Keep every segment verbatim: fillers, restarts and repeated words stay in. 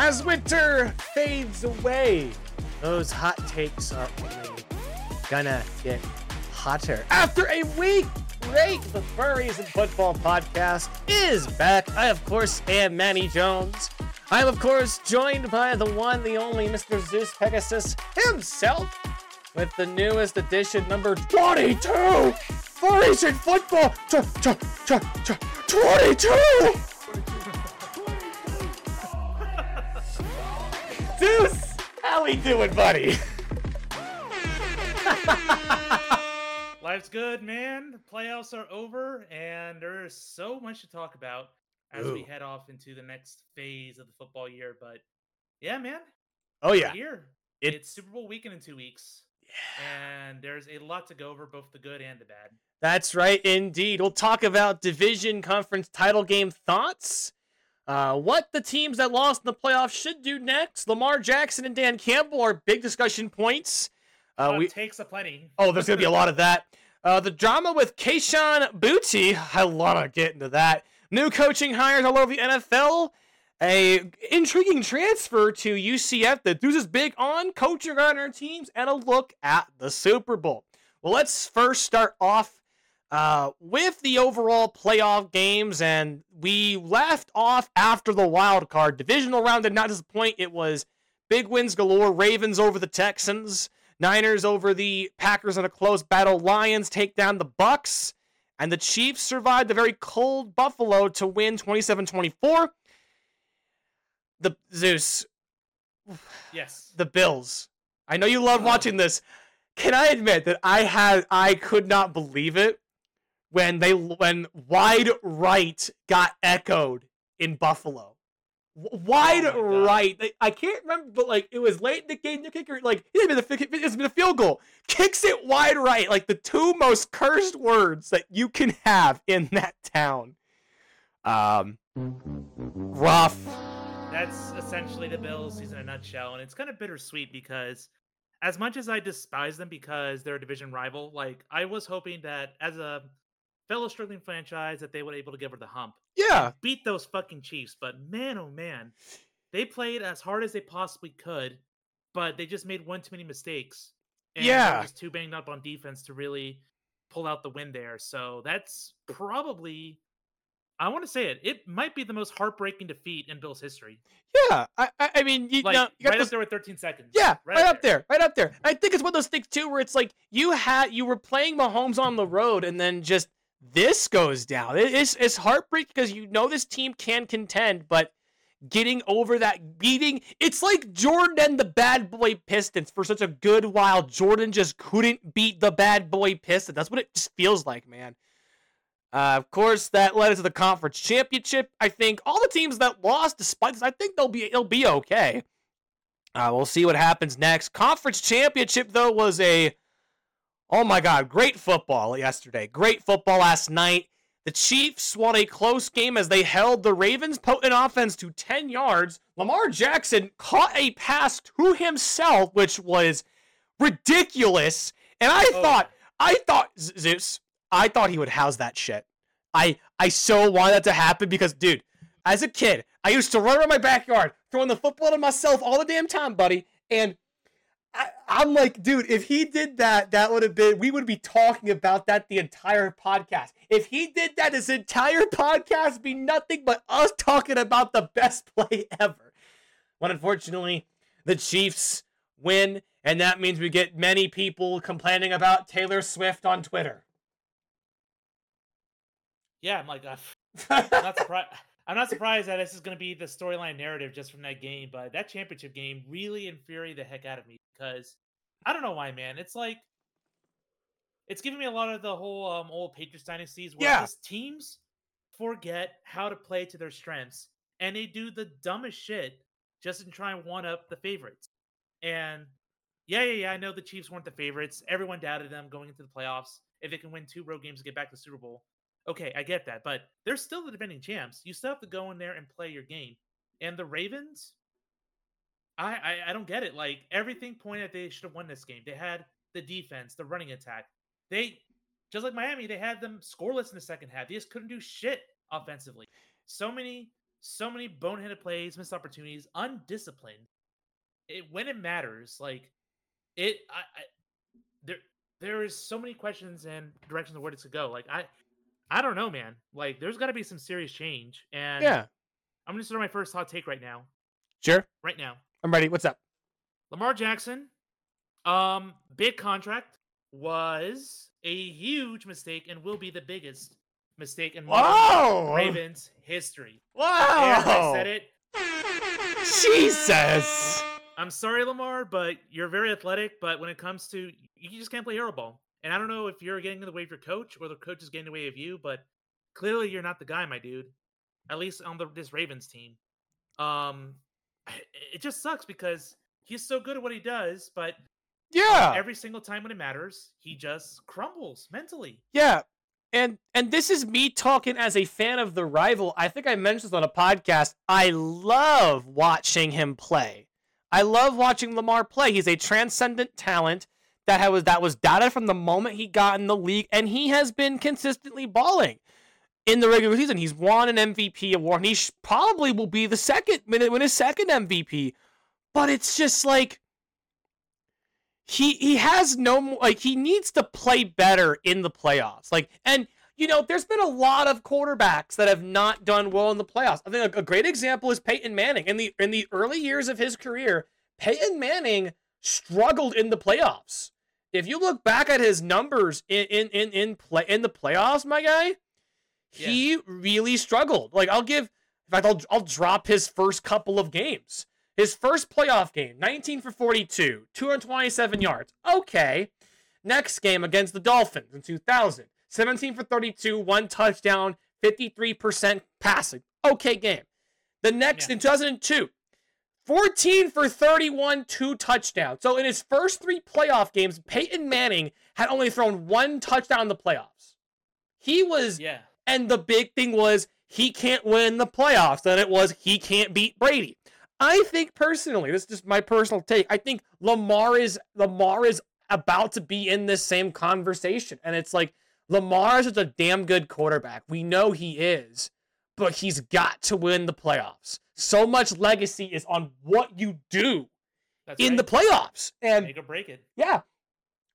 As winter fades away, those hot takes are only gonna get hotter. After a week break, the Furries in Football podcast is back. I, of course, am Manny Jones. I am, of course, joined by the one, the only Mister Zeus Pegasus himself, with the newest edition, number twenty-two, Furries in Football, twenty-two! Zeus, how we doing, buddy? Life's good, man. The playoffs are over, and there is so much to talk about as Ooh. we head off into the next phase of the football year. But yeah, man. Oh, yeah. Here. It... It's Super Bowl weekend in two weeks. Yeah. And there's a lot to go over, both the good and the bad. That's right, indeed. We'll talk about division conference title game thoughts. Uh, what the teams that lost in the playoffs should do next. Lamar Jackson and Dan Campbell are big discussion points. Uh, we takes a plenty. Oh, there's going to be a lot of that. Uh, the drama with Kayshon Boutte. I want to get into that. New coaching hires all over the N F L. A intriguing transfer to U C F that Deuce is big on, coaching on our teams, and a look at the Super Bowl. Well, let's first start off uh, with the overall playoff games, and we left off after the wild card. Divisional round did not disappoint. It was big wins galore. Ravens over the Texans, Niners over the Packers in a close battle. Lions take down the Bucks, and the Chiefs survived the very cold Buffalo to win twenty-seven twenty-four. The Zeus. Yes. The Bills. I know you love watching this. Can I admit that I had I could not believe it when they when wide right got echoed in Buffalo. Wide oh right. Like, I can't remember, but like it was late in the game. The kicker, like it has been a, it's been a field goal, kicks it wide right. Like the two most cursed words that you can have in that town. Um, rough. That's essentially the Bills season in a nutshell, and it's kind of bittersweet because as much as I despise them because they're a division rival, like I was hoping that as a fellow struggling franchise that they were able to give her the hump. Yeah. Beat those fucking Chiefs, but man, oh man, they played as hard as they possibly could, but they just made one too many mistakes. And yeah. They're just too banged up on defense to really pull out the win there. So that's probably... I want to say it. It might be the most heartbreaking defeat in Bills history. Yeah, I, I mean, you, like, no, you got right this, up there with thirteen seconds. Yeah, right, right up, up there. there, right up there. I think it's one of those things too, where it's like you had you were playing Mahomes on the road, and then just this goes down. It, it's it's heartbreaking because you know this team can contend, but getting over that beating, it's like Jordan and the Bad Boy Pistons for such a good while. Jordan just couldn't beat the Bad Boy Pistons. That's what it just feels like, man. Uh, of course, that led us to the Conference Championship. I think all the teams that lost, despite this, I think they'll be it'll be okay. Uh, we'll see what happens next. Conference Championship, though, was a, oh my God, great football yesterday. Great football last night. The Chiefs won a close game as they held the Ravens' potent offense to ten yards. Lamar Jackson caught a pass to himself, which was ridiculous. And I oh. thought, I thought, Zeus... I thought he would house that shit. I I so wanted that to happen because, dude, as a kid, I used to run around my backyard throwing the football to myself all the damn time, buddy. And I, I'm like, dude, if he did that, that would have been, we would be talking about that the entire podcast. If he did that, his entire podcast would be nothing but us talking about the best play ever. But unfortunately, the Chiefs win, and that means we get many people complaining about Taylor Swift on Twitter. Yeah, I'm like, uh, I'm, not surpri- I'm not surprised that this is going to be the storyline narrative just from that game, but that championship game really infuriated the heck out of me because I don't know why, man. It's like, it's giving me a lot of the whole um, old Patriots dynasties where yeah. teams forget how to play to their strengths and they do the dumbest shit just to try and one-up the favorites. And yeah, yeah, yeah, I know the Chiefs weren't the favorites. Everyone doubted them going into the playoffs. If they can win two road games to get back to the Super Bowl, okay, I get that, but they're still the defending champs. You still have to go in there and play your game. And the Ravens, I I, I don't get it. Like, everything pointed at they should have won this game. They had the defense, the running attack. They, just like Miami, they had them scoreless in the second half. They just couldn't do shit offensively. So many so many boneheaded plays, missed opportunities, undisciplined. It, when it matters, like it, I, I there, there is so many questions and directions of where it could go. Like I, I don't know, man. Like there's got to be some serious change. And yeah, I'm going to start my first hot take right now. Sure. Right now. I'm ready. What's up? Lamar Jackson, um, big contract was a huge mistake and will be the biggest mistake in modern Ravens history. Wow! There, I said it. Jesus. I'm sorry, Lamar, but you're very athletic, but when it comes to, you just can't play hero ball. And I don't know if you're getting in the way of your coach or the coach is getting in the way of you, but clearly you're not the guy, my dude. At least on the, this Ravens team. Um, it just sucks because he's so good at what he does, but yeah, every single time when it matters, he just crumbles mentally. Yeah. And and this is me talking as a fan of the rival. I think I mentioned this on a podcast. I love watching him play. I love watching Lamar play. He's a transcendent talent that was that was doubted from the moment he got in the league, and he has been consistently balling in the regular season. He's won an M V P award, and he sh- probably will be the second win his second M V P. But it's just like he he has no like he needs to play better in the playoffs. Like, and you know, there's been a lot of quarterbacks that have not done well in the playoffs. I think a great example is Peyton Manning. In the in the early years of his career, Peyton Manning struggled in the playoffs. If you look back at his numbers in in in, in play in the playoffs, my guy, he yeah. really struggled. Like I'll give, in fact, I'll I'll drop his first couple of games. His first playoff game, nineteen for forty-two, two hundred twenty-seven yards. Okay. Next game against the Dolphins in two thousand. seventeen for thirty-two, one touchdown, fifty-three percent passing. Okay game. The next, yeah. in two thousand two, fourteen for thirty-one, two touchdowns. So in his first three playoff games, Peyton Manning had only thrown one touchdown in the playoffs. He was, yeah. and the big thing was he can't win the playoffs. Then it was he can't beat Brady. I think personally, this is just my personal take, I think Lamar is Lamar is about to be in this same conversation. And it's like, Lamar is such a damn good quarterback. We know he is, but he's got to win the playoffs. So much legacy is on what you do That's in right. the playoffs. And make or break it. Yeah.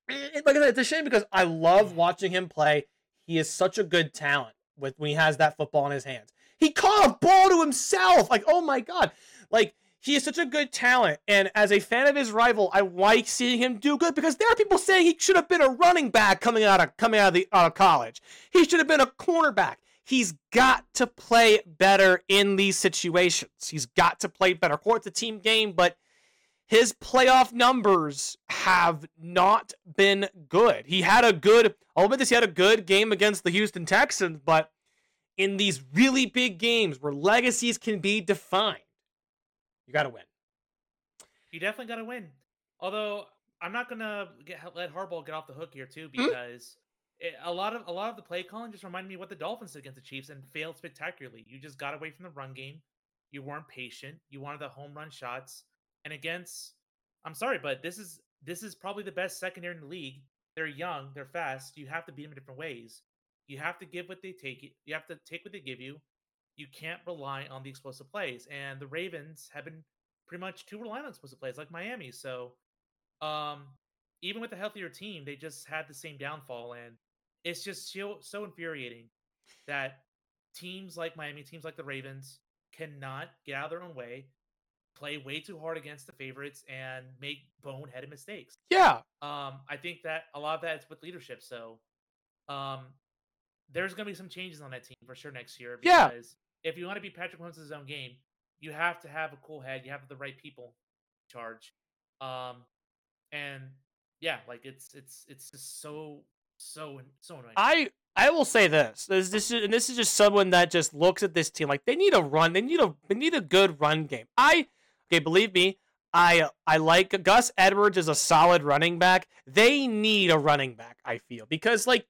Like I said, it's a shame because I love watching him play. He is such a good talent with when he has that football in his hands. He caught a ball to himself. Like, oh my God. Like, he is such a good talent, and as a fan of his rival, I like seeing him do good because there are people saying he should have been a running back coming out of coming out of the out of college. He should have been a cornerback. He's got to play better in these situations. He's got to play better. Of course, it's a team game, but his playoff numbers have not been good. He had a good, I'll admit this, he had a good game against the Houston Texans, but in these really big games where legacies can be defined, you got to win. You definitely got to win. Although I'm not gonna get, let Harbaugh get off the hook here too, because mm-hmm. it, a lot of a lot of the play calling just reminded me of what the Dolphins did against the Chiefs and failed spectacularly. You just got away from the run game. You weren't patient. You wanted the home run shots. And against, I'm sorry, but this is this is probably the best secondary in the league. They're young. They're fast. You have to beat them in different ways. You have to give what they take. You have to take what they give you. You can't rely on the explosive plays, and the Ravens have been pretty much too reliant on explosive plays, like Miami. So, um, even with a healthier team, they just had the same downfall, and it's just so, so infuriating that teams like Miami, teams like the Ravens, cannot get out of their own way, play way too hard against the favorites, and make boneheaded mistakes. Yeah. Um, I think that a lot of that is with leadership. So, um, there's going to be some changes on that team for sure next year. Because yeah. if you want to be Patrick Mahomes' own game, you have to have a cool head. You have the right people in charge. Um, and yeah, like it's it's it's just so so so annoying. I I will say this. This this is, and this is just someone that just looks at this team like they need a run. They need a they need a good run game. I okay, believe me. I I like Gus Edwards is a solid running back. They need a running back. I feel because like.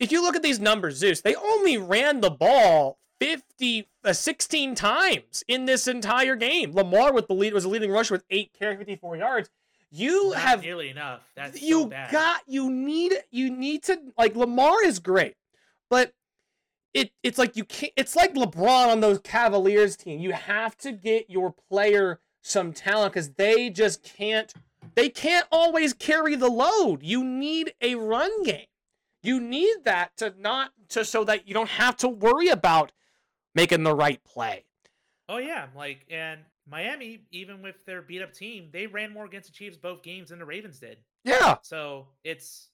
If you look at these numbers, Zeus, they only ran the ball fifty, uh, sixteen times in this entire game. Lamar with the lead was a leading rusher with eight carries, fifty-four yards. You Not have nearly enough. That's you so bad. got you need you need to like Lamar is great, but it it's like you can't. It's like LeBron on those Cavaliers team. You have to get your player some talent because they just can't. They can't always carry the load. You need a run game. You need that to not to so that you don't have to worry about making the right play. Oh yeah, like and Miami, even with their beat up team, they ran more against the Chiefs both games than the Ravens did. Yeah. So it's,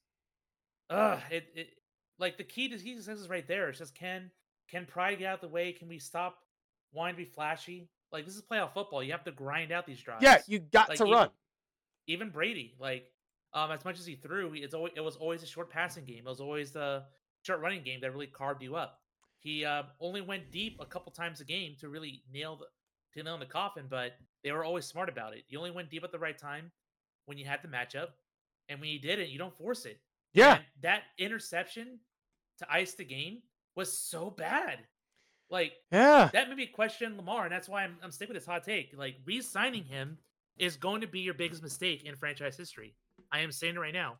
uh, it it like the key to success is right there. It's just can can pride get out of the way? Can we stop wanting to be flashy? Like this is playoff football. You have to grind out these drives. Yeah, you got like, to even, run. Even Brady, like, um, as much as he threw, it's always it was always a short passing game. It was always the short running game that really carved you up. He uh, only went deep a couple times a game to really nail the to nail in the coffin, but they were always smart about it. You only went deep at the right time when you had the matchup, and when you didn't, you don't force it. Yeah, and that interception to ice the game was so bad. Like, yeah, that made me question Lamar, and that's why I'm I'm sticking with this hot take. Like, re-signing him is going to be your biggest mistake in franchise history. I am saying it right now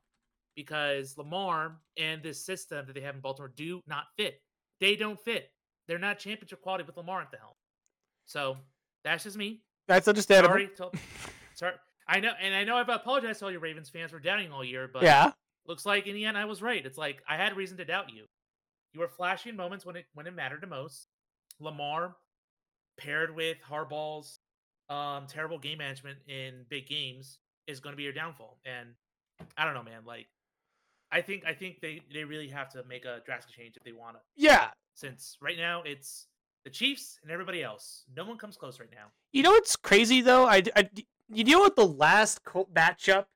because Lamar and this system that they have in Baltimore do not fit. They don't fit. They're not championship quality with Lamar at the helm. So that's just me. That's understandable. Sorry, to, sorry. I know, and I know I've apologized to all your Ravens fans for doubting all year, but yeah, looks like in the end I was right. It's like I had reason to doubt you. You were flashy in moments when it when it mattered the most. Lamar paired with Harbaugh's Um, terrible game management in big games is going to be your downfall. And I don't know, man. Like, I think I think they, they really have to make a drastic change if they want to. Yeah. Since right now it's the Chiefs and everybody else. No one comes close right now. You know what's crazy though? I, I you know what the last matchup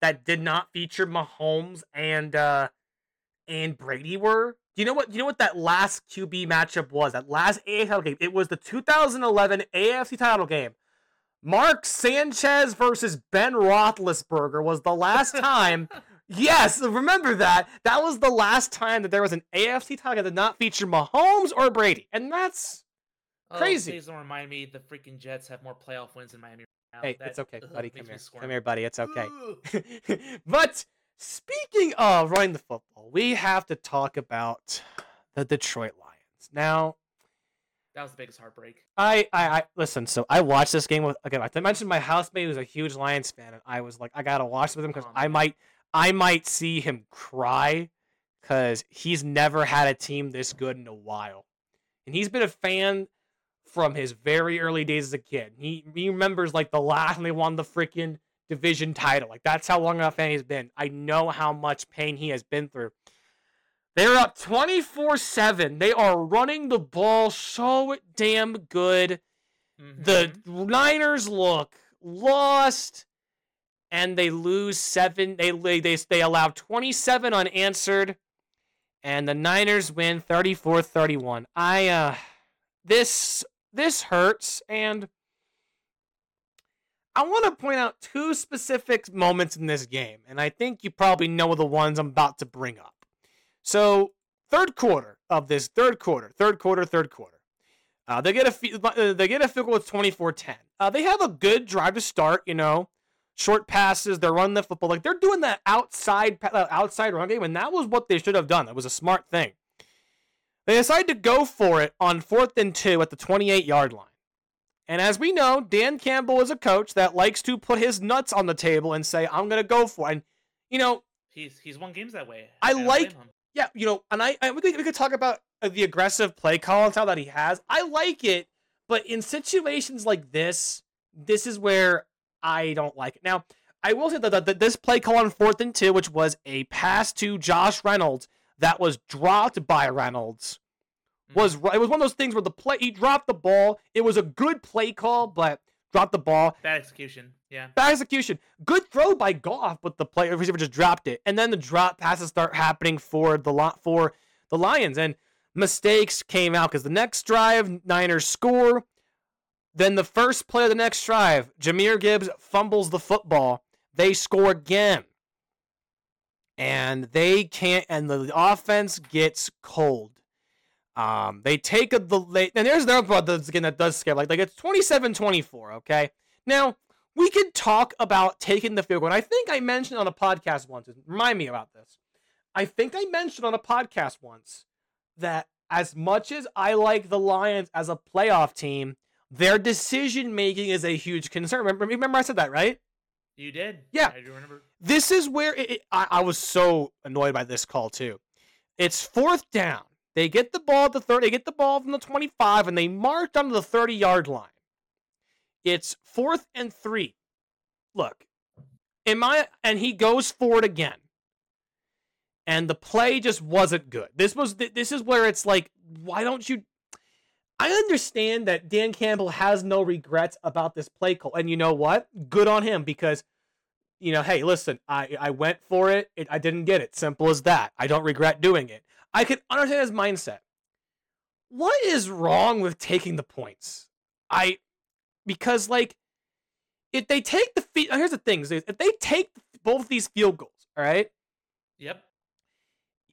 that did not feature Mahomes and uh, and Brady were? You know what? You know what that last Q B matchup was? That last A F C title game. It was the two thousand eleven A F C title game. Mark Sanchez versus Ben Roethlisberger was the last time. Yes, remember that. That was the last time that there was an A F C title that did not feature Mahomes or Brady. And that's oh, crazy. Please don't remind me the freaking Jets have more playoff wins than Miami right now. Hey, that, it's okay, buddy. Come here. Come here, buddy. It's okay. But speaking of running the football, we have to talk about the Detroit Lions. Now, that was the biggest heartbreak. I, I, I listen. So I watched this game with again. I mentioned my housemate was a huge Lions fan, and I was like, I gotta watch with him because oh, I might, I might see him cry because he's never had a team this good in a while, and he's been a fan from his very early days as a kid. He, he remembers like the last time they won the freaking division title. Like that's how long of a fan he's been. I know how much pain he has been through. They're up twenty-four seven. They are running the ball so damn good. Mm-hmm. The Niners look lost, and they lose seven. They they they allow twenty-seven unanswered, and the Niners win thirty-four thirty-one. I uh, this this hurts, and I want to point out two specific moments in this game, and I think you probably know the ones I'm about to bring up. So, third quarter of this, third quarter, third quarter, third quarter. Uh, they get a they get a field goal with twenty-four ten. Uh, they have a good drive to start, you know, short passes. They're running the football like they're doing that outside uh, outside run game, and that was what they should have done. That was a smart thing. They decide to go for it on fourth and two at the twenty-eight yard line. And as we know, Dan Campbell is a coach that likes to put his nuts on the table and say, "I'm going to go for it." And you know, he's he's won games that way. I, I like. Yeah, you know, and I, I we, could, we could talk about the aggressive play call and how that he has. I like it, but in situations like this, this is where I don't like it. Now, I will say that, that this play call on fourth and two, which was a pass to Josh Reynolds that was dropped by Reynolds, mm-hmm. was it was one of those things where the play he dropped the ball. It was a good play call, but dropped the ball. Bad execution. Yeah. Bad execution. Good throw by Goff, but the player receiver just dropped it. And then the drop passes start happening for the lot for the Lions. And mistakes came out because the next drive, Niners score. Then the first play of the next drive, Jahmyr Gibbs fumbles the football. They score again. And they can't and the offense gets cold. Um, they take a, the late, and there's another part that's, again that does scare. Like, like it's twenty-seven twenty-four. Okay, now we can talk about taking the field goal. And I think I mentioned on a podcast once. Remind me about this. I think I mentioned on a podcast once that as much as I like the Lions as a playoff team, their decision-making is a huge concern. Remember, remember I said that, right? You did. Yeah. I do remember. This is where it, it, I, I was so annoyed by this call, too. It's fourth down. They get the ball at the thirty. They get the ball from the twenty-five, and they march down to the thirty-yard line. It's fourth and three. Look, in my and he goes for it again, and the play just wasn't good. This was this is where it's like, why don't you? I understand that Dan Campbell has no regrets about this play call, and you know what? Good on him because, you know, hey, listen, I I went for it. it I didn't get it. Simple as that. I don't regret doing it. I can understand his mindset. What is wrong with taking the points? I, because like, if they take the field, here's the thing, Zeus, if they take both these field goals, all right? Yep.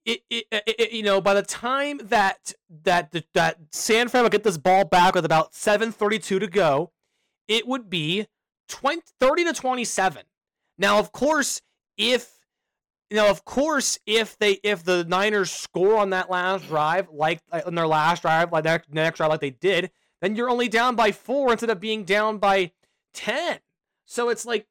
It, it, it you know, by the time that that that San Fran will get this ball back with about seven thirty-two to go, it would be twenty, thirty to twenty-seven. Now, of course, if Now, of course, if they if the Niners score on that last drive, like on their last drive, like their next drive, like they did, then you're only down by four instead of being down by ten. So it's like,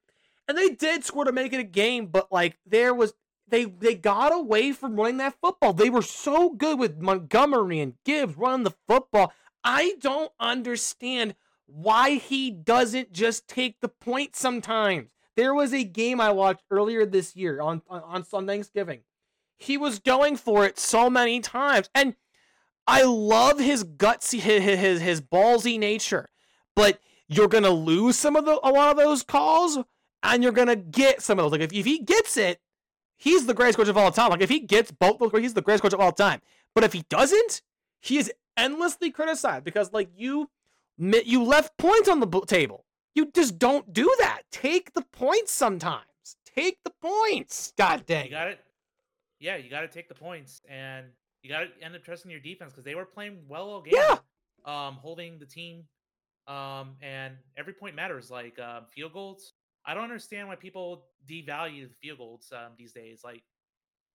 and they did score to make it a game, but like there was they they got away from running that football. They were so good with Montgomery and Gibbs running the football. I don't understand why he doesn't just take the point sometimes. There was a game I watched earlier this year on, on on Thanksgiving. He was going for it so many times, and I love his gutsy, his his, his ballsy nature. But you're gonna lose some of the a lot of those calls, and you're gonna get some of those. Like if, if he gets it, he's the greatest coach of all time. Like if he gets both, he's the greatest coach of all time. But if he doesn't, he is endlessly criticized because like you you left points on the table. You just don't do that. Take the points sometimes. Take the points. God dang. You got it. Yeah, you got to take the points, and you got to end up trusting your defense because they were playing well all game. Yeah. Um, holding the team. Um, and every point matters. Like uh, field goals. I don't understand why people devalue the field goals um, these days. Like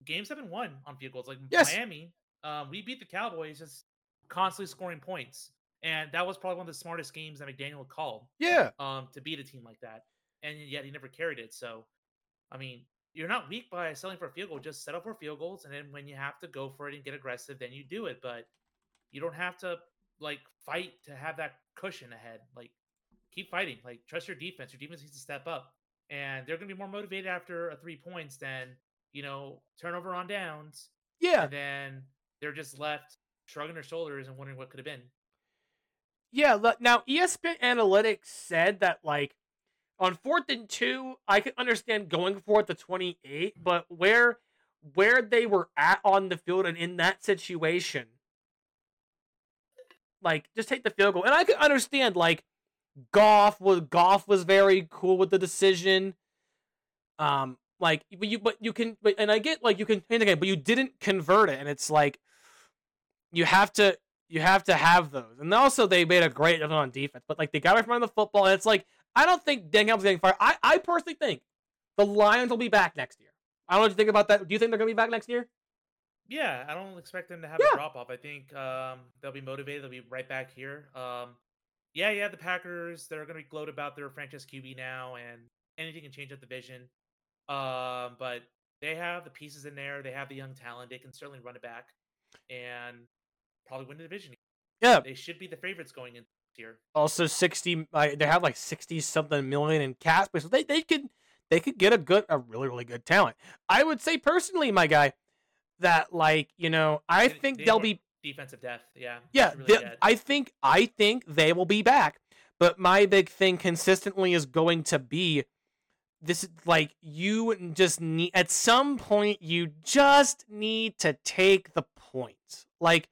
games have been won on field goals. Like yes. Miami, um, we beat the Cowboys just constantly scoring points. And that was probably one of the smartest games that McDaniel called. Yeah. Um, to beat a team like that. And yet he never carried it. So, I mean, you're not weak by selling for a field goal. Just set up for field goals. And then when you have to go for it and get aggressive, then you do it. But you don't have to, like, fight to have that cushion ahead. Like, keep fighting. Like, trust your defense. Your defense needs to step up. And they're going to be more motivated after a three points than, you know, turnover on downs. Yeah. And then they're just left shrugging their shoulders and wondering what could have been. Yeah, now E S P N Analytics said that, like, on fourth and two, I could understand going for it to twenty-eight, but where where they were at on the field and in that situation, like, just take the field goal. And I could understand, like, Goff was Goff was very cool with the decision. Um, like, but you but you can, but, and I get like you can change the game, but you didn't convert it, and it's like you have to. You have to have those. And also, they made a great effort on defense. But, like, they got away from the football. And it's like, I don't think Dan Campbell's getting fired. I, I personally think the Lions will be back next year. I don't know what you think about that. Do you think they're going to be back next year? Yeah, I don't expect them to have yeah. a drop-off. I think um, they'll be motivated. They'll be right back here. Um, yeah, yeah, the Packers, they're going to be gloat about their franchise Q B now. And anything can change that division. Uh, but they have the pieces in there. They have the young talent. They can certainly run it back. And probably win the division. Yeah, they should be the favorites going in here. Also, sixty. Uh, they have like sixty something million in cap space. So they they could they could get a good, a really really good talent. I would say personally, my guy, that like you know, I they, think they they'll be defensive depth. Yeah, yeah. Really they, I think I think they will be back. But my big thing consistently is going to be this. Like you just need at some point you just need to take the points. Like.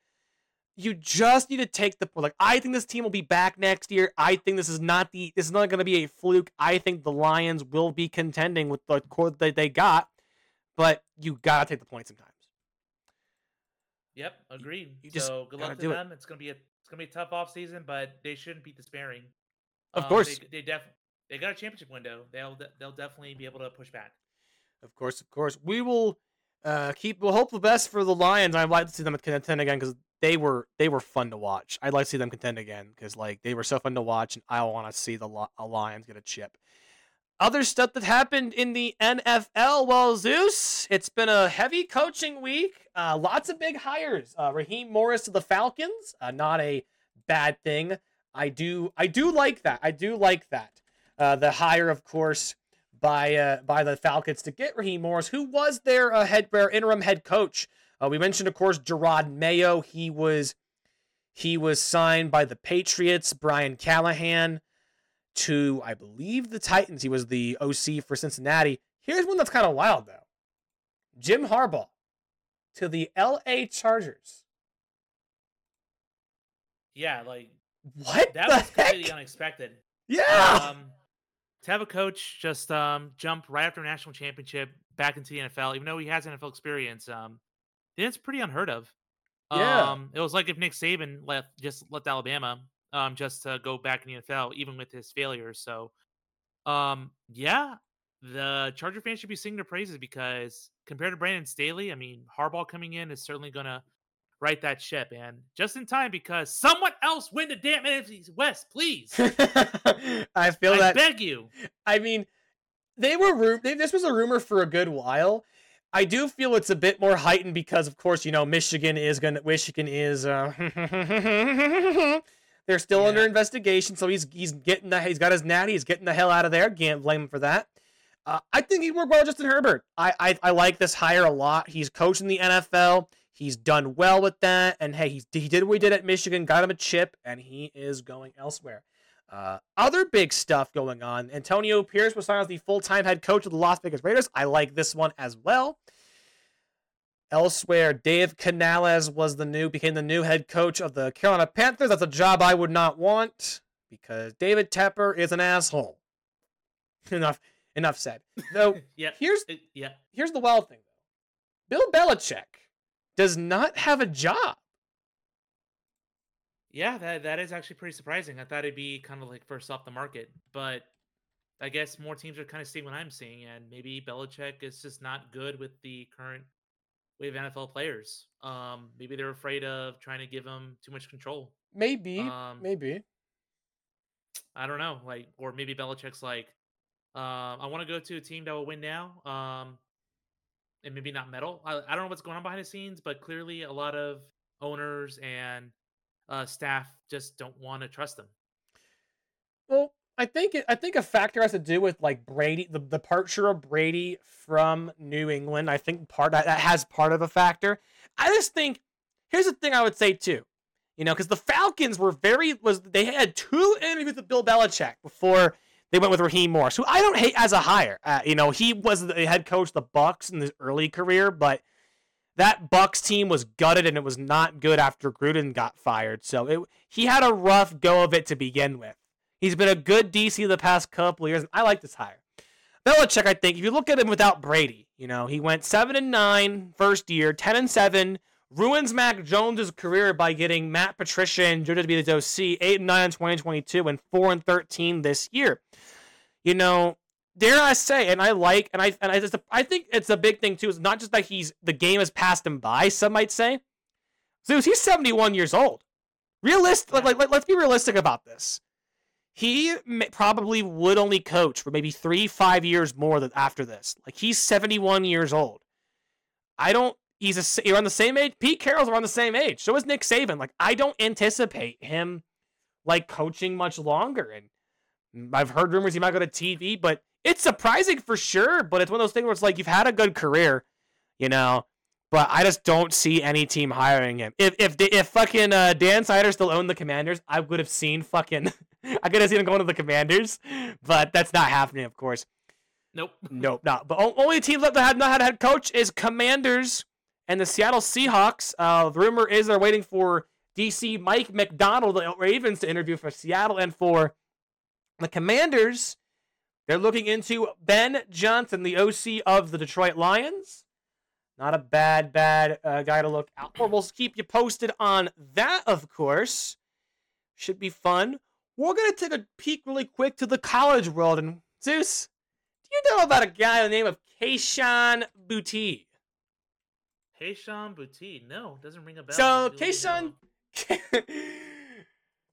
You just need to take the like. I think this team will be back next year. I think this is not the this is not going to be a fluke. I think the Lions will be contending with the core that they got, but you gotta take the point sometimes. Yep, agreed. You, you so good luck to them. It. It's gonna be a it's gonna be a tough offseason, but they shouldn't be despairing. Of um, course, they, they def they got a championship window. They'll they'll definitely be able to push back. Of course, of course, we will uh, keep. We'll hope the best for the Lions. I'd like to see them contend again because they were they were fun to watch. I'd like to see them contend again because like they were so fun to watch, and I want to see the Lions get a chip. Other stuff that happened in the N F L. Well, Zeus, it's been a heavy coaching week. Uh, lots of big hires. Uh, Raheem Morris to the Falcons. Uh, not a bad thing. I do I do like that. I do like that. Uh, the hire, of course, by uh, by the Falcons to get Raheem Morris, who was their uh, head their interim head coach. Uh, we mentioned, of course, Gerard Mayo. He was he was signed by the Patriots. Brian Callahan to, I believe, the Titans. He was the O C for Cincinnati. Here's one that's kind of wild, though. Jim Harbaugh to the L A Chargers. Yeah, like... What That was heck? Completely unexpected. Yeah! Um, to have a coach just um, jump right after a national championship back into the N F L, even though he has N F L experience, um, it's pretty unheard of. Yeah. Um, it was like if Nick Saban left, just left Alabama... Um, just to go back in the N F L, even with his failures. So, um, yeah, the Charger fans should be singing their praises because compared to Brandon Staley, I mean, Harbaugh coming in is certainly going to right that ship, and just in time because someone else win the damn N F C West, please. I feel I that. I beg you. I mean, they were ru- they, this was a rumor for a good while. I do feel it's a bit more heightened because, of course, you know, Michigan is going to Michigan is. Uh, They're still yeah. under investigation, so he's he's getting the he's got his natty, he's getting the hell out of there. Can't blame him for that. Uh, I think he worked well, Justin Herbert. I, I I like this hire a lot. He's coaching the N F L. He's done well with that, and hey, he he did what he did at Michigan, got him a chip, and he is going elsewhere. Uh, other big stuff going on. Antonio Pierce was signed as the full-time head coach of the Las Vegas Raiders. I like this one as well. Elsewhere, Dave Canales was the new became the new head coach of the Carolina Panthers. That's a job I would not want because David Tepper is an asshole. Enough, enough said. Though, yeah. here's yeah. here's the wild thing though. Bill Belichick does not have a job. Yeah, that that is actually pretty surprising. I thought it'd be kind of like first off the market, but I guess more teams are kind of seeing what I'm seeing, and maybe Belichick is just not good with the current. We have N F L players. Um, maybe they're afraid of trying to give them too much control. Maybe, um, maybe. I don't know. Like, or maybe Belichick's like, uh, I want to go to a team that will win now, um, and maybe not medal. I, I don't know what's going on behind the scenes, but clearly a lot of owners and uh, staff just don't want to trust them. Well, I think it, I think a factor has to do with like Brady, the, the departure of Brady from New England. I think part that, that has part of a factor. I just think here's the thing I would say too, you know, because the Falcons were very was they had two interviews with Bill Belichick before they went with Raheem Morris, who I don't hate as a hire. Uh, you know, he was the head coach of the Bucs in his early career, but that Bucs team was gutted and it was not good after Gruden got fired. So it, he had a rough go of it to begin with. He's been a good D C the past couple of years. And I like this hire. Belichick, I think, if you look at him without Brady, you know, he went seven and nine first year, ten and seven, ruins Mac Jones' career by getting Matt Patricia and Joe to be the O C, eight and nine in twenty twenty-two, and four and thirteen this year. You know, dare I say, and I like, and I and I, just, I think it's a big thing, too. It's not just that he's the game has passed him by, some might say. Zeus, he's seventy-one years old. Realist, like, like, let's be realistic about this. He may, probably would only coach for maybe three, five years more than after this. Like, he's seventy-one years old. I don't... He's a, you're on the same age. Pete Carroll's around the same age. So is Nick Saban. Like, I don't anticipate him, like, coaching much longer. And I've heard rumors he might go to T V, but it's surprising for sure. But it's one of those things where it's like, you've had a good career, you know, but I just don't see any team hiring him. If if if fucking uh, Dan Snyder still owned the Commanders, I would have seen fucking... I could have seen him going to the Commanders, but that's not happening, of course. Nope. Nope, not. But only team left that have not had a head coach is Commanders and the Seattle Seahawks. Uh, the rumor is they're waiting for D C Mike McDonald, the Ravens, to interview for Seattle and for the Commanders. They're looking into Ben Johnson, the O C of the Detroit Lions. Not a bad, bad uh, guy to look out for. We'll keep you posted on that, of course. Should be fun. We're going to take a peek really quick to the college world. And Zeus, do you know about a guy by the name of Kayshon Boutte? Kayshon Boutte. No, doesn't ring a bell. So Kayshon,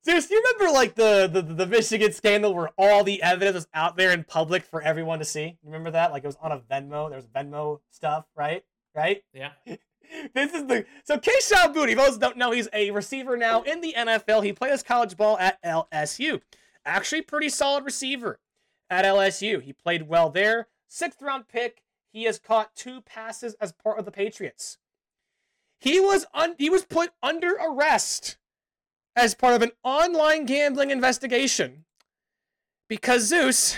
Zeus, you remember like the, the the Michigan scandal where all the evidence was out there in public for everyone to see? You remember that? Like it was on a Venmo. There was Venmo stuff, right? Right? Yeah. This is the so Kayshon Boutte. Most don't know he's a receiver now in the N F L. He plays college ball at L S U. Actually, pretty solid receiver at L S U. He played well there. Sixth round pick. He has caught two passes as part of the Patriots. He was un- he was put under arrest as part of an online gambling investigation because Zeus,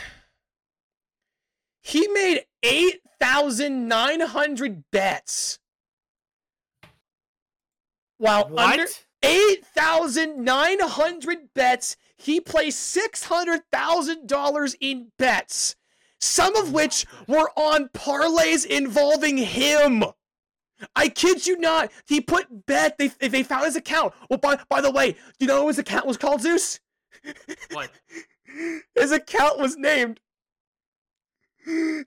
he made eight thousand nine hundred bets. While what? Under eight thousand nine hundred bets, he placed six hundred thousand dollars in bets. Some of which were on parlays involving him. I kid you not. He put bet. They they found his account. Well, by, by the way, do you know what his account was called, Zeus? What? His account was named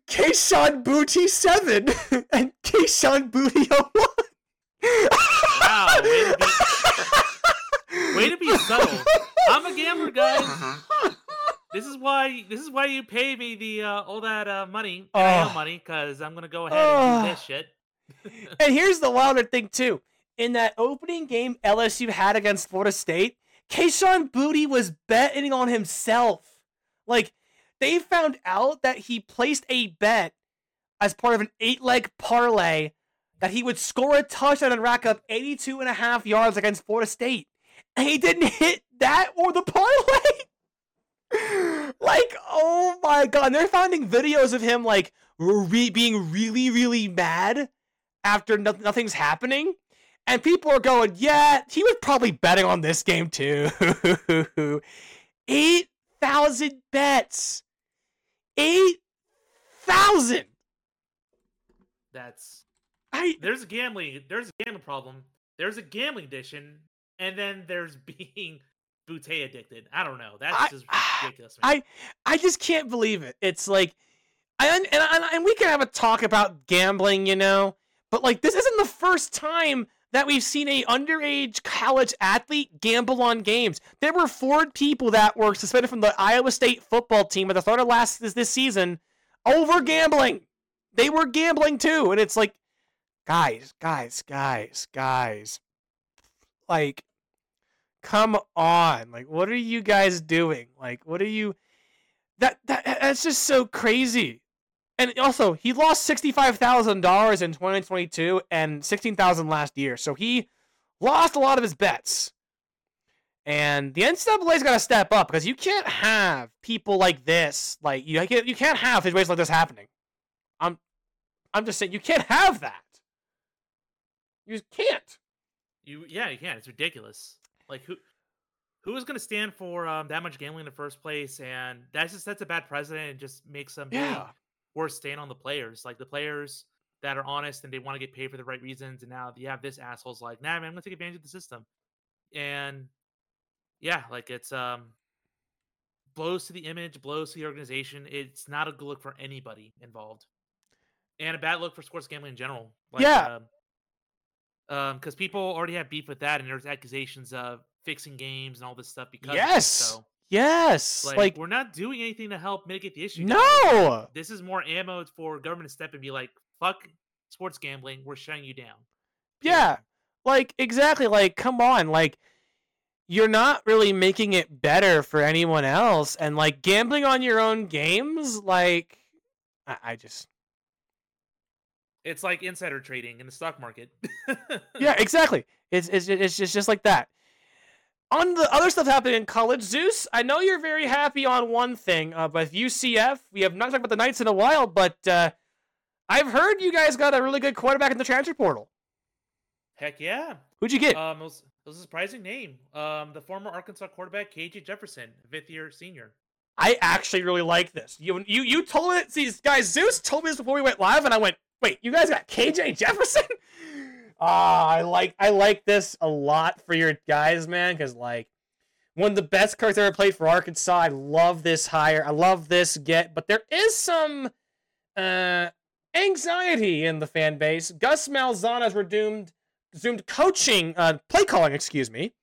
Kayshon Boutte seven and Kayshon Boutte oh one. Wow. Way to be, way to be subtle. I'm a gambler, guys. Uh-huh. This is why this is why you pay me the uh, all that uh, money, N I L oh. money, because I'm gonna go ahead and oh. do this shit. And here's the wilder thing too: in that opening game L S U had against Florida State, Kayshon Boutte was betting on himself. Like they found out that he placed a bet as part of an eight-leg parlay that he would score a touchdown and rack up eighty-two and a half yards against Florida State, and he didn't hit that or the parlay. Like, oh my god, and they're finding videos of him like re- being really, really mad after no- nothing's happening, and people are going, yeah, he was probably betting on this game too. eight thousand bets. eight thousand. That's I... There's a gambling, there's a gambling problem. There's a gambling addiction, and then there's being Boutte addicted. I don't know. That's I, just ridiculous. Man. I I just can't believe it. It's like, I and, and and we can have a talk about gambling, you know, but like this isn't the first time that we've seen a underage college athlete gamble on games. There were four people that were suspended from the Iowa State football team at the start of last this, this season over gambling. They were gambling too, and it's like, guys, guys, guys, guys, like. Come on. Like, what are you guys doing? Like, what are you... That that That's just so crazy. And also, he lost sixty-five thousand dollars in twenty twenty-two and sixteen thousand dollars last year. So he lost a lot of his bets. And the N C double A's got to step up because you can't have people like this. Like, you can't, you can't have situations like this happening. I'm, I'm just saying, you can't have that. You can't. You Yeah, you can't. It's ridiculous. Like, who who is going to stand for um, that much gambling in the first place? And that's just that's a bad precedent. It just makes them yeah. worse stand on the players. Like, the players that are honest and they want to get paid for the right reasons. And now you have this asshole's like, nah, man, I'm going to take advantage of the system. And, yeah, like, it's um blows to the image, blows to the organization. It's not a good look for anybody involved. And a bad look for sports gambling in general. Like, yeah. Um, Um, because people already have beef with that, and there's accusations of fixing games and all this stuff. Because yes, of it, so. yes, like, like we're not doing anything to help mitigate the issue. No, this is more ammo for government to step and be like, "Fuck sports gambling, we're shutting you down." Yeah, like exactly. Like, come on, like you're not really making it better for anyone else, and like gambling on your own games, like I, I just. It's like insider trading in the stock market. Yeah, exactly. It's it's it's just, just like that. On the other stuff happening in college, Zeus, I know you're very happy on one thing. Uh, with U C F, we have not talked about the Knights in a while, but uh, I've heard you guys got a really good quarterback in the transfer portal. Heck yeah. Who'd you get? Um, it was, it was a surprising name. Um, the former Arkansas quarterback, K J Jefferson, fifth-year senior. I actually really like this. You you you told me these guys. Zeus told me this before we went live, and I went, wait, you guys got K J Jefferson? Ah, uh, I like I like this a lot for your guys, man, because like one of the best cards I ever played for Arkansas. I love this hire. I love this get, but there is some uh, anxiety in the fan base. Gus Malzahn is resumed, resumed coaching, uh, play calling, excuse me.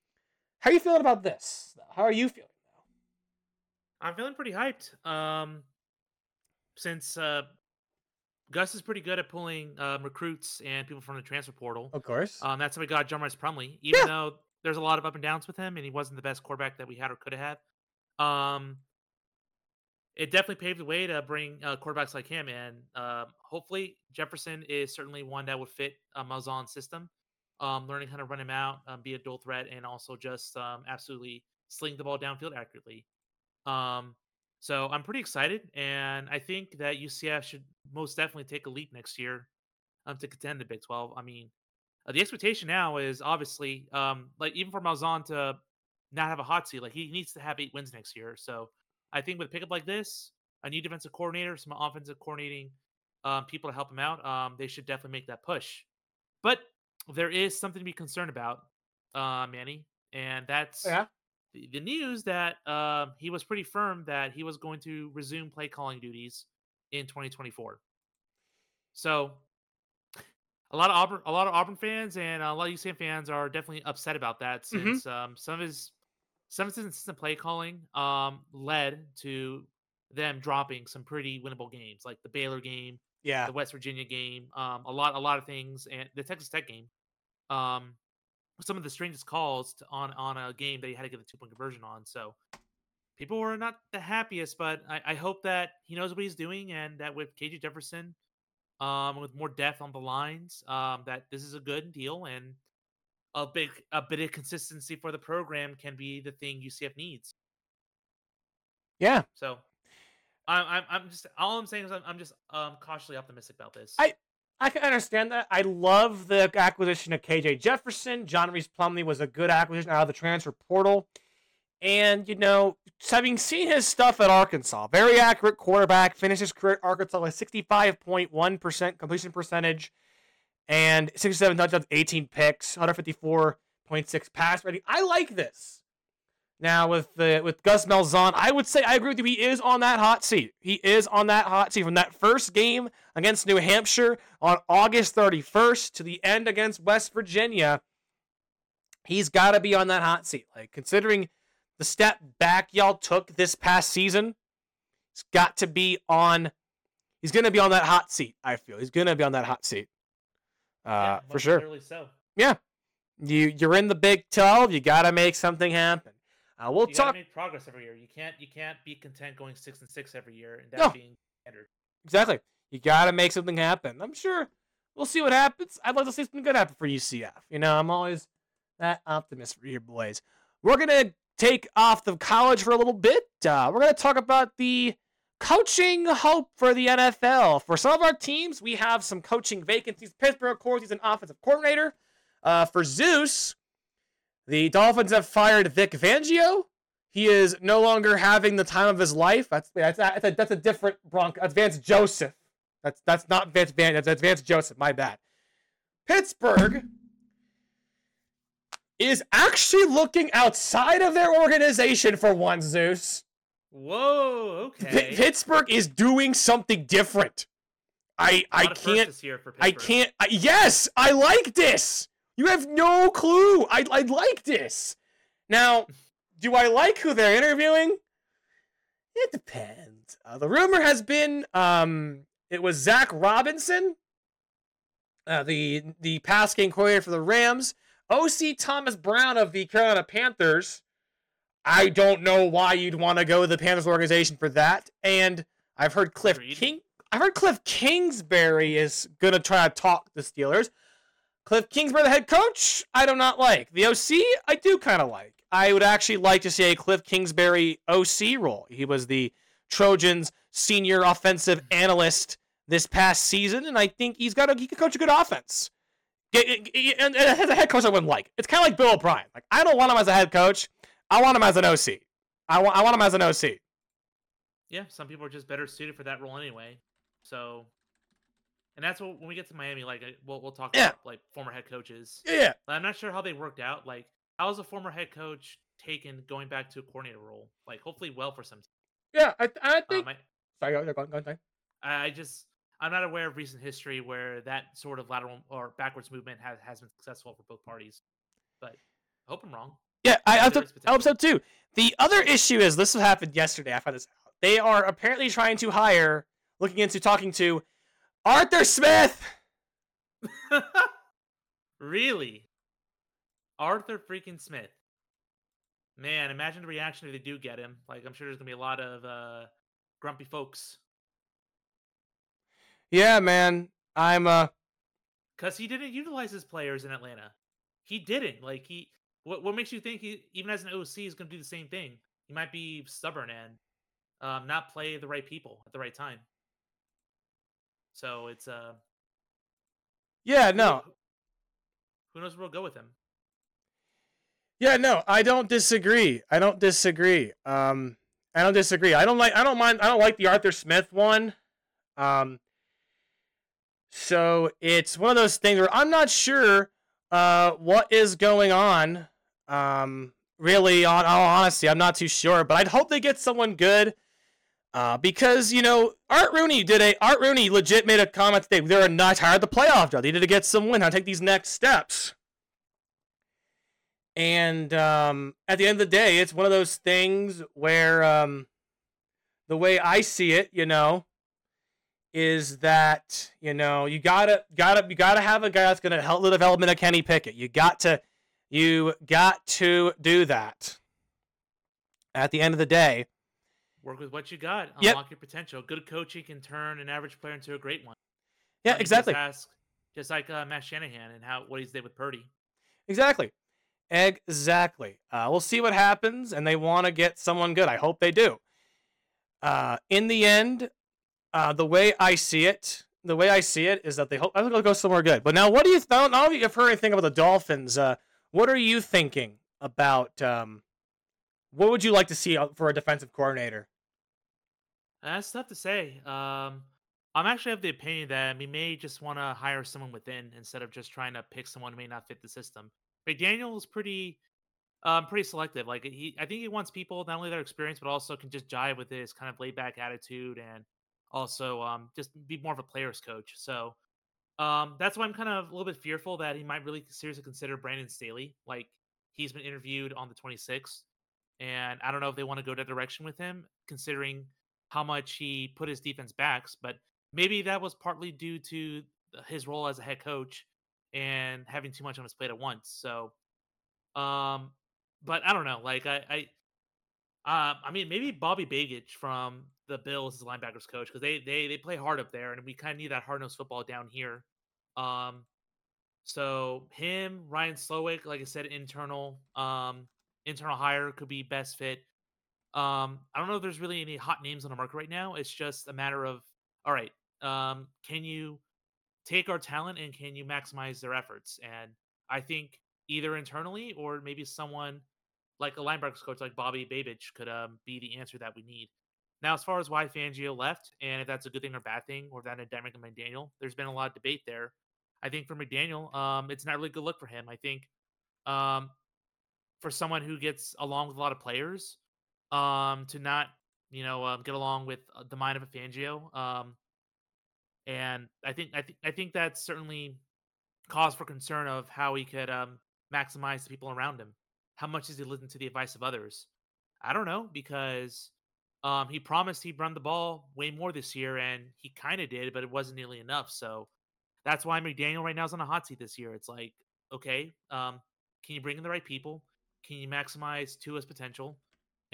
How are you feeling about this? How are you feeling now? I'm feeling pretty hyped. Um, since uh, Gus is pretty good at pulling um, recruits and people from the transfer portal. Of course. Um, that's how we got John Rhys Plumlee, even yeah. though there's a lot of up and downs with him, and he wasn't the best quarterback that we had or could have had. Um, It definitely paved the way to bring uh, quarterbacks like him, and uh, hopefully Jefferson is certainly one that would fit uh, Malzahn's system. Um, learning how to run him out, um, be a dual threat, and also just um, absolutely sling the ball downfield accurately. Um, so I'm pretty excited, and I think that U C F should most definitely take a leap next year um, to contend the Big twelve. I mean, uh, the expectation now is obviously um, like even for Malzahn to not have a hot seat, like he needs to have eight wins next year. So. I think with a pickup like this, a new defensive coordinator, some offensive coordinating um, people to help them out, um, they should definitely make that push. But there is something to be concerned about, uh, Manny, and that's yeah. the, the news that uh, he was pretty firm that he was going to resume play calling duties in twenty twenty-four. So a lot of Auburn, a lot of Auburn fans and a lot of U C F fans are definitely upset about that, since mm-hmm. um, some of his. Some consistent play calling um, led to them dropping some pretty winnable games, like the Baylor game, yeah. the West Virginia game, um, a lot, a lot of things, and the Texas Tech game. Um, some of the strangest calls to, on on a game that you had to get a two point conversion on. So people were not the happiest, but I, I hope that he knows what he's doing, and that with K J Jefferson, um, with more depth on the lines, um, that this is a good deal, and. A big, a bit of consistency for the program can be the thing U C F needs. Yeah. So, I'm, I'm, I'm just all I'm saying is I'm, I'm just um, cautiously optimistic about this. I, I can understand that. I love the acquisition of K J Jefferson. John Rhys Plumlee was a good acquisition out of the transfer portal, and you know, having seen his stuff at Arkansas, very accurate quarterback, finished his career at Arkansas with sixty-five point one percent completion percentage. And sixty-seven touchdowns, eighteen picks, one fifty-four point six pass rating. I like this. Now with the with Gus Malzahn, I would say I agree with you. He is on that hot seat. He is on that hot seat from that first game against New Hampshire on August thirty-first to the end against West Virginia. He's got to be on that hot seat. Like considering the step back y'all took this past season, he's got to be on. He's going to be on that hot seat. I feel he's going to be on that hot seat. Uh, yeah, for sure. So. Yeah, you you're in the Big twelve. You gotta make something happen. Uh, we'll you talk. Make progress every year. You can't you can't be content going six and six every year and that no. being standard. Exactly. You gotta make something happen. I'm sure we'll see what happens. I'd like to see something good happen for U C F. You know, I'm always that optimist for your boys. We're gonna take off the college for a little bit. Uh, we're gonna talk about the. Coaching hope for the N F L. For some of our teams, we have some coaching vacancies. Pittsburgh, of course, he's an offensive coordinator. Uh, for Zeus, the Dolphins have fired Vic Fangio. He is no longer having the time of his life. That's that's that's a, that's a different Bronco. That's Vance Joseph. That's that's not Vance Van. That's, that's Vance Joseph. My bad. Pittsburgh is actually looking outside of their organization for one, Zeus. Whoa, okay. P- Pittsburgh is doing something different. I I can't I can't I, yes, I like this. You have no clue. I I like this. Now, do I like who they're interviewing? It depends. Uh, the rumor has been um it was Zach Robinson, uh, the the pass game coordinator for the Rams, O C Thomas Brown of the Carolina Panthers. I don't know why you'd want to go with the Panthers organization for that. And I've heard Cliff King. I've heard Cliff Kingsbury is going to try to talk the Steelers. Cliff Kingsbury, the head coach, I do not like. The O C, I do kind of like. I would actually like to see a Cliff Kingsbury O C role. He was the Trojans' senior offensive analyst this past season, and I think he's got a, he could coach a good offense. And as a head coach, I wouldn't like. It's kind of like Bill O'Brien. Like I don't want him as a head coach. I want him as an O C. I want I want him as an O C. Yeah, some people are just better suited for that role anyway. So, and that's what when we get to Miami, like we'll we'll talk yeah. about like former head coaches. Yeah, but I'm not sure how they worked out. Like, how is a former head coach taken going back to a coordinator role? Like, hopefully, well for some. Team. Yeah, I I think. Um, I, sorry, go, go, go, go, go. I just I'm not aware of recent history where that sort of lateral or backwards movement has, has been successful for both parties. But I hope I'm wrong. Yeah, I, I, hope, I hope so too. The other issue is, this happened yesterday, I found this out. They are apparently trying to hire, looking into talking to, Arthur Smith! Really? Arthur freaking Smith. Man, imagine the reaction if they do get him. Like, I'm sure there's going to be a lot of uh, grumpy folks. Yeah, man. I'm, uh... Because he didn't utilize his players in Atlanta. He didn't. Like, he... What What makes you think he, even as an O C, is going to do the same thing? He might be stubborn and um, not play the right people at the right time. So it's uh, yeah, no. Who knows where we'll go with him? Yeah, no, I don't disagree. I don't disagree. Um, I don't disagree. I don't like. I don't mind. I don't like the Arthur Smith one. Um, so it's one of those things where I'm not sure uh what is going on. Um, really, on all honesty, I'm not too sure, but I'd hope they get someone good. Uh, because, you know, Art Rooney did a, Art Rooney legit made a comment today. They're not tired of the playoff draw. They need to get some win. I'll take these next steps. And um, at the end of the day, it's one of those things where um, the way I see it, you know, is that, you know, you gotta, gotta, you gotta have a guy that's going to help the development of Kenny Pickett. You got to, you got to do that at the end of the day. Work with what you got. Unlock yep. your potential. Good coaching can turn an average player into a great one. Yeah, um, exactly. Just, ask, just like uh, Matt Shanahan and how what he did with Purdy. Exactly. Exactly. Uh, we'll see what happens, and they want to get someone good. I hope they do. Uh, in the end, uh, the way I see it, the way I see it is that they hope I think they'll go somewhere good. But now, what do you? Th- I don't know if you've heard anything about the Dolphins. Uh, what are you thinking about? Um, what would you like to see for a defensive coordinator? That's tough to say. Um, I'm actually of the opinion that we may just want to hire someone within instead of just trying to pick someone who may not fit the system. McDaniel's pretty, um, pretty selective. Like he, I think he wants people not only their experience but also can just jive with his kind of laid back attitude and also um, just be more of a player's coach. So um, that's why I'm kind of a little bit fearful that he might really seriously consider Brandon Staley. Like he's been interviewed on the twenty-sixth, and I don't know if they want to go that direction with him, considering how much he put his defense backs, but maybe that was partly due to his role as a head coach and having too much on his plate at once. So, um, but I don't know. Like I, I, uh, I mean, maybe Bobby Babich from the Bills is linebackers coach. Cause they, they, they play hard up there and we kind of need that hard nosed football down here. Um, so him, Ryan Slowick, like I said, internal, um, internal hire could be best fit. Um, I don't know if there's really any hot names on the market right now. It's just a matter of, all right, um, can you take our talent and can you maximize their efforts? And I think either internally or maybe someone like a linebackers coach like Bobby Babich could um, be the answer that we need. Now, as far as why Fangio left and if that's a good thing or bad thing or that endemic of McDaniel, there's been a lot of debate there. I think for McDaniel, um, it's not really a good look for him. I think um, for someone who gets along with a lot of players, Um, to not, you know, um, get along with the mind of a Fangio, um, and I think I think I think that's certainly cause for concern of how he could um, maximize the people around him. How much does he listen to the advice of others? I don't know, because um, he promised he'd run the ball way more this year, and he kind of did, but it wasn't nearly enough. So that's why McDaniel right now is on a hot seat this year. It's like, okay, um, can you bring in the right people? Can you maximize Tua's potential?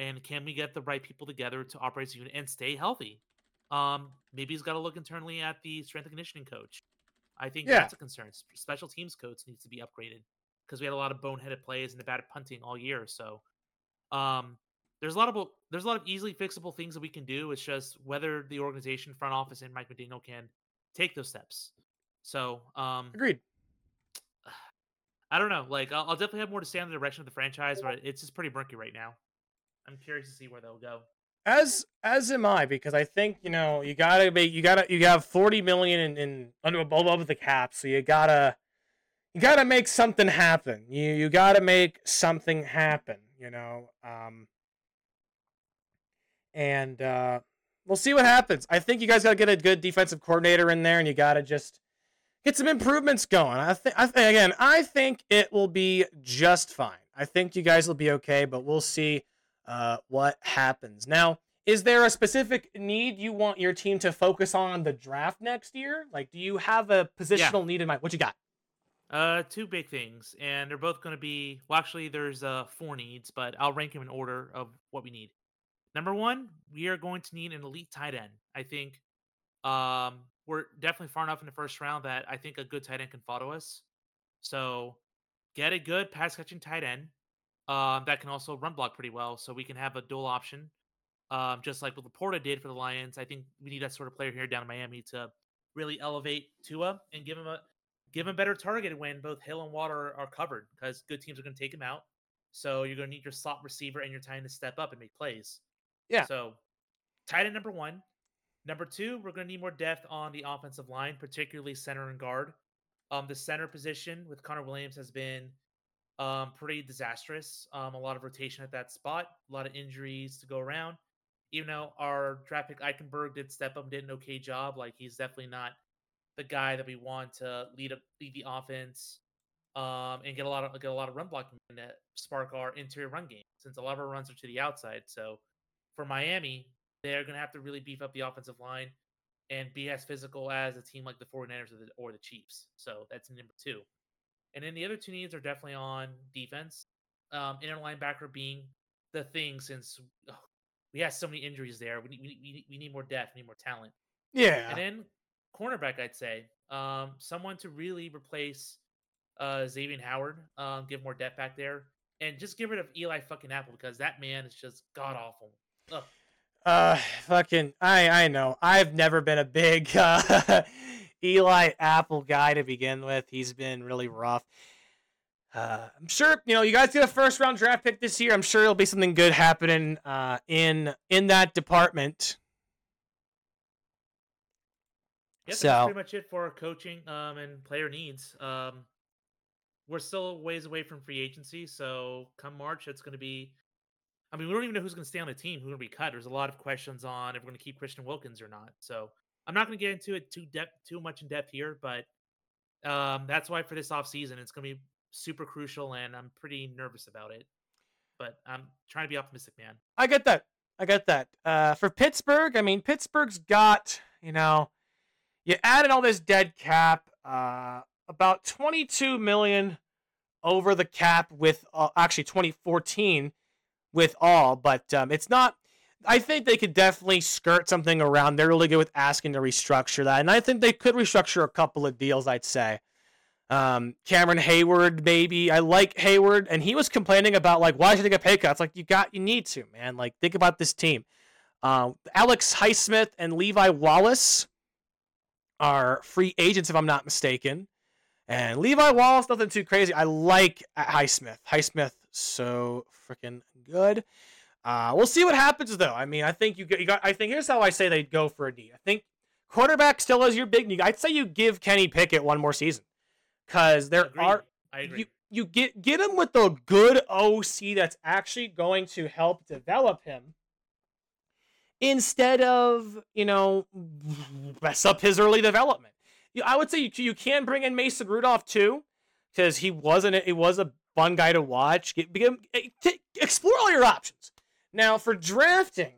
And can we get the right people together to operate as a unit and stay healthy? Um, maybe he's got to look internally at the strength and conditioning coach. I think yeah. that's a concern. Special teams coach needs to be upgraded because we had a lot of boneheaded plays and bad punting all year. So um, there's a lot of there's a lot of easily fixable things that we can do. It's just whether the organization, front office, and Mike McDaniel can take those steps. So um, agreed. I don't know. Like I'll, I'll definitely have more to say on the direction of the franchise, but it's just pretty murky right now. I'm curious to see where they'll go. As as am I, because I think you know you gotta be you gotta you have forty million in, in under above the cap, so you gotta you gotta make something happen. You you gotta make something happen. You know, um, and uh, we'll see what happens. I think you guys got to get a good defensive coordinator in there, and you got to just get some improvements going. I think, I th- again, I think it will be just fine. I think you guys will be okay, but we'll see uh, what happens. Now, is there a specific need you want your team to focus on the draft next year? Like, do you have a positional yeah. need in mind? What you got? Uh, two big things, and they're both going to be, well, actually, there's uh four needs, but I'll rank them in order of what we need. Number one, we are going to need an elite tight end. I think um, we're definitely far enough in the first round that I think a good tight end can follow us. So get a good pass-catching tight end um, that can also run block pretty well, so we can have a dual option, um, just like what Laporta did for the Lions. I think we need that sort of player here down in Miami to really elevate Tua and give him a give him better target when both Hill and Water are covered, because good teams are going to take him out. So you're going to need your slot receiver and your tight end to step up and make plays. Yeah. So tight end, number one. Number two, we're going to need more depth on the offensive line, particularly center and guard. Um, the center position with Connor Williams has been um, pretty disastrous. Um, a lot of rotation at that spot, a lot of injuries to go around. Even though our draft pick Eichenberg did step up and did an okay job, like he's definitely not the guy that we want to lead up, lead the offense, um, and get a lot of get a lot of run blocking to spark our interior run game, since a lot of our runs are to the outside. So for Miami, they're going to have to really beef up the offensive line and be as physical as a team like the 49ers or the, or the Chiefs. So that's number two. And then the other two needs are definitely on defense. Um, inner linebacker being the thing, since oh, we have so many injuries there. We, we, we need more depth, we need more talent. Yeah. And then cornerback, I'd say. Um, someone to really replace uh, Xavier Howard, um, give more depth back there, and just get rid of Eli fucking Apple, because that man is just god-awful. Ugh. Uh, fucking, I, I know. I've never been a big uh, Eli Apple guy to begin with. He's been really rough. Uh, I'm sure, you know, you guys get a first round draft pick this year. I'm sure there'll be something good happening uh, in in that department. Yeah, so that's pretty much it for coaching um, and player needs. Um, we're still ways away from free agency, so come March, it's going to be. I mean, we don't even know who's going to stay on the team, who's going to be cut. There's a lot of questions on if we're going to keep Christian Wilkins or not. So I'm not going to get into it too depth, too much in depth here, but um, that's why for this offseason, it's going to be super crucial, and I'm pretty nervous about it. But I'm trying to be optimistic, man. I get that. I get that. Uh, for Pittsburgh, I mean, Pittsburgh's got, you know, you added all this dead cap, uh, about twenty-two million dollars over the cap with uh, actually twenty fourteen with all, but um, it's not, I think they could definitely skirt something around. They're really good with asking to restructure that, and I think they could restructure a couple of deals, I'd say. Um, Cameron Hayward, maybe. I like Hayward, and he was complaining about, like, why should they get pay cuts? Like, you got, you need to, man. Like, think about this team. Uh, Alex Highsmith and Levi Wallace are free agents, if I'm not mistaken. And Levi Wallace, nothing too crazy. I like Highsmith. Highsmith, so freaking good. Uh, we'll see what happens, though. I mean, I think you, you got. I think here's how I say they go for a D. I think quarterback still is your big need. I'd say you give Kenny Pickett one more season, because there Agreed. are I agree. you you get get him with a good O C that's actually going to help develop him, instead of, you know, mess up his early development. You, I would say you you can bring in Mason Rudolph too, because he wasn't it was a fun guy to watch. Get, get, get, explore all your options. Now for drafting,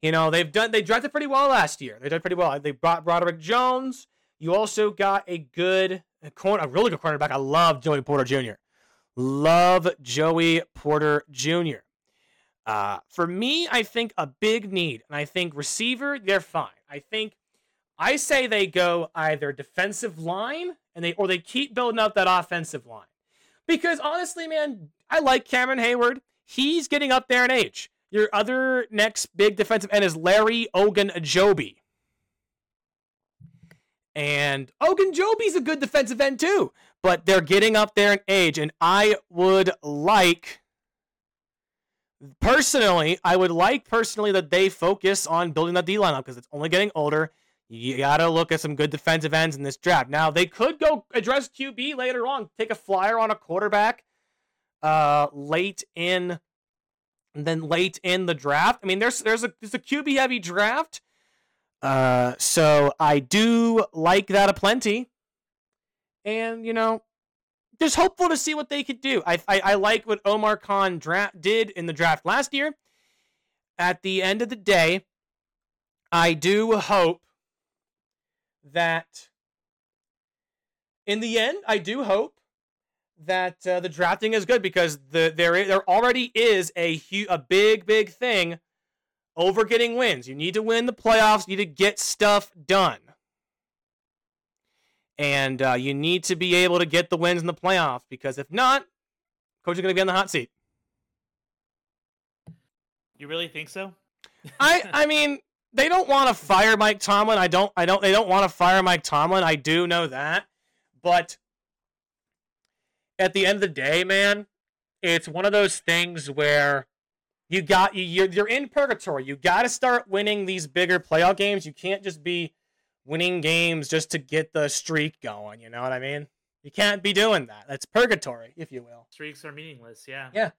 you know, they've done they drafted pretty well last year. They did pretty well. They brought Broderick Jones. You also got a good a corner, a really good cornerback. I love Joey Porter Junior Love Joey Porter Junior Uh, for me, I think a big need, and I think receiver, they're fine. I think I say they go either defensive line and they or they keep building up that offensive line. Because honestly, man, I like Cameron Hayward. He's getting up there in age. Your other next big defensive end is Larry Ogunjobi. And Ogunjobi's a good defensive end too. But they're getting up there in age. And I would like, personally, I would like personally that they focus on building that D line up, because it's only getting older. You got to look at some good defensive ends in this draft. Now, they could go address Q B later on, take a flyer on a quarterback uh, late in and then late in the draft. I mean, there's there's a there's a Q B heavy draft. Uh, so I do like that aplenty, and you know, just hopeful to see what they could do. I I, I like what Omar Khan draft did in the draft last year. At the end of the day, I do hope that in the end, I do hope that uh, the drafting is good, because the there is, there already is a huge, a big big thing over getting wins. You need to win the playoffs. You need to get stuff done, and uh, you need to be able to get the wins in the playoffs, because if not, coach is going to be on the hot seat. You really think so? I I mean, they don't want to fire Mike Tomlin. I don't I don't they don't want to fire Mike Tomlin. I do know that. But at the end of the day, man, it's one of those things where you got you you're, you're in purgatory. You got to start winning these bigger playoff games. You can't just be winning games just to get the streak going. You know what I mean? You can't be doing that. That's purgatory, if you will. Streaks are meaningless. Yeah. Yeah.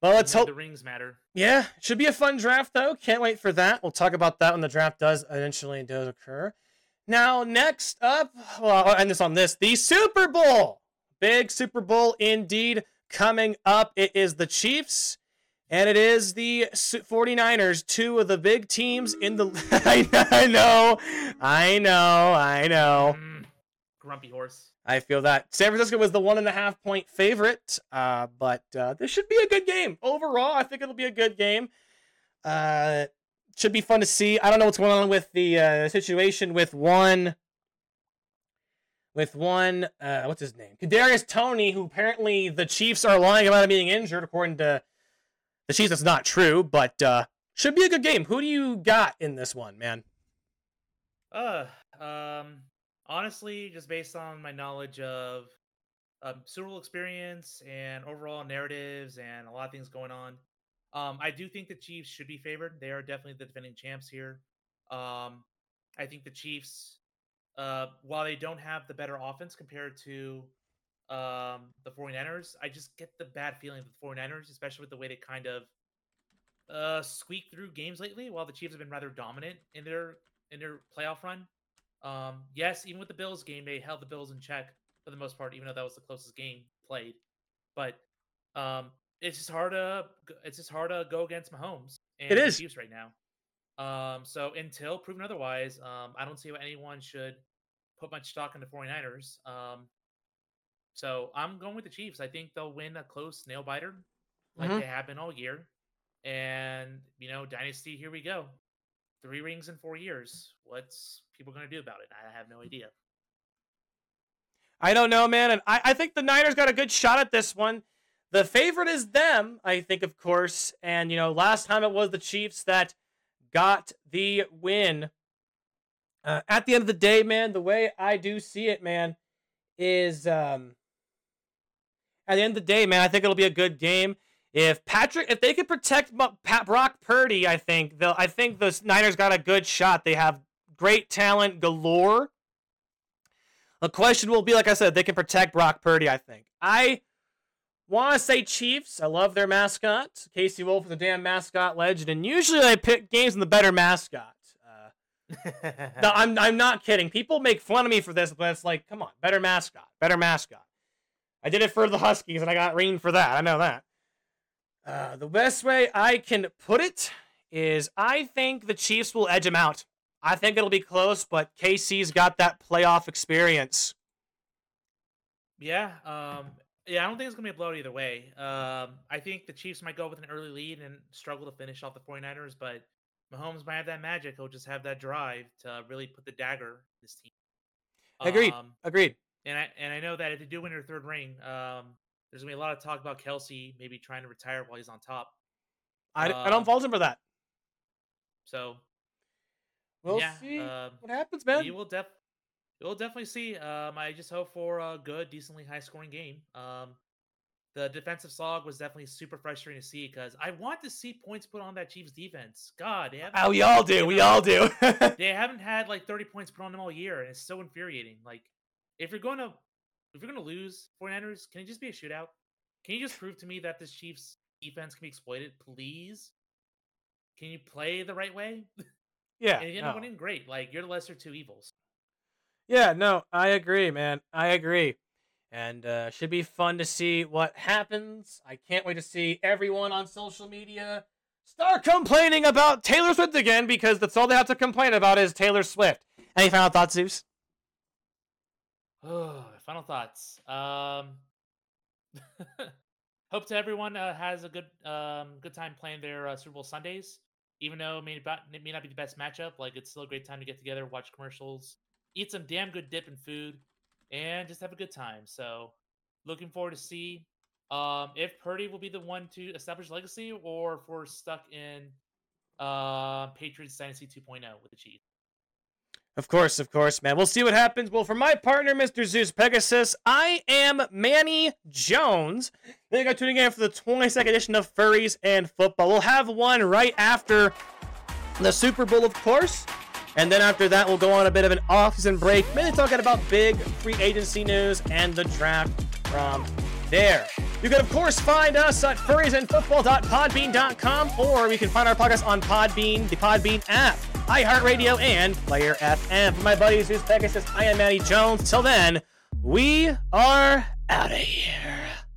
Well, let's hope the rings matter. Yeah, should be a fun draft though. Can't wait for that. We'll talk about that when the draft does eventually does occur. Now, next up, well, I'll end this on this. The Super Bowl. Big Super Bowl indeed coming up. It is the Chiefs and it is the forty-niners, two of the big teams in the... I know, I know, I know. Mm, grumpy horse. I feel that. San Francisco was the one and a half point favorite, uh, but uh, this should be a good game. Overall, I think it'll be a good game. Uh... Should be fun to see. I don't know what's going on with the uh, situation with one, with one, uh, what's his name? Kadarius Toney, who apparently the Chiefs are lying about him being injured, according to the Chiefs. That's not true, but uh, should be a good game. Who do you got in this one, man? Uh, um, honestly, just based on my knowledge of um, Super Bowl experience and overall narratives and a lot of things going on, Um, I do think the Chiefs should be favored. They are definitely the defending champs here. Um, I think the Chiefs, uh, while they don't have the better offense compared to um, the forty-niners, I just get the bad feeling of the forty-niners, especially with the way they kind of uh, squeak through games lately, while the Chiefs have been rather dominant in their in their playoff run. Um, yes, even with the Bills game, they held the Bills in check for the most part, even though that was the closest game played. But... Um, It's just hard to it's just hard to go against Mahomes and it is. the Chiefs right now. Um, so until proven otherwise, um, I don't see why anyone should put much stock in the forty-niners. Um, so I'm going with the Chiefs. I think they'll win a close nail biter, like mm-hmm. they have been all year. And you know, dynasty, here we go. Three rings in four years. What's people going to do about it? I have no idea. I don't know, man. And I, I think the Niners got a good shot at this one. The favorite is them, I think, of course. And, you know, last time it was the Chiefs that got the win. Uh, at the end of the day, man, the way I do see it, man, is um, at the end of the day, man, I think it'll be a good game. If Patrick, if they could protect Pat, Brock Purdy, I think they'll, I think the Niners got a good shot. They have great talent galore. The question will be, like I said, they can protect Brock Purdy, I think. I want to say Chiefs. I love their mascot. Casey Wolf is a damn mascot legend, and usually I pick games in the better mascot. Uh, no, I'm I'm not kidding. People make fun of me for this, but it's like, come on, better mascot, better mascot. I did it for the Huskies, and I got reamed for that. I know that. Uh, the best way I can put it is I think the Chiefs will edge them out. I think it'll be close, but K C's got that playoff experience. Yeah, um... Yeah, I don't think it's going to be a blowout either way. Um, I think the Chiefs might go with an early lead and struggle to finish off the forty-niners, but Mahomes might have that magic. He'll just have that drive to really put the dagger in this team. Agreed. Um, Agreed. And I and I know that if they do win their third ring, um, there's going to be a lot of talk about Kelsey maybe trying to retire while he's on top. I, um, I don't fault him for that. So, we'll yeah, see um, what happens, man. You will definitely. We'll definitely see. Um, I just hope for a good, decently high-scoring game. Um, the defensive slog was definitely super frustrating to see because I want to see points put on that Chiefs defense. God, they haven't. Oh, we all do. We all do. They haven't had like thirty points put on them all year, and it's so infuriating. Like, if you're going to if you're going to lose forty-niners, can it just be a shootout? Can you just prove to me that this Chiefs defense can be exploited, please? Can you play the right way? Yeah. And you end up winning, great. Like, you're the lesser two evils. Yeah, no, I agree, man. I agree. And uh should be fun to see what happens. I can't wait to see everyone on social media start complaining about Taylor Swift again, because that's all they have to complain about is Taylor Swift. Any final thoughts, Zeus? Oh, final thoughts. Um, hope to everyone uh, has a good um, good time playing their uh, Super Bowl Sundays. Even though it may, about, it may not be the best matchup, like it's still a great time to get together, watch commercials, eat some damn good dip and food, and just have a good time. So looking forward to see um, if Purdy will be the one to establish legacy, or if we're stuck in uh, Patriots Dynasty two point oh with the Chiefs. Of course, of course, man. We'll see what happens. Well, for my partner, Mister Zeus Pegasus, I am Manny Jones. Thank you for tuning in for the twenty-second edition of Furries and Football. We'll have one right after the Super Bowl, of course. And then after that, we'll go on a bit of an off-season break, mainly talking about big free agency news and the draft from there. You can, of course, find us at furries and football dot podbean dot com, or you can find our podcast on Podbean, the Podbean app, iHeartRadio, and Player F M. For my buddies, Zeus Pegasus, I am Manny Jones. Till then, we are out of here.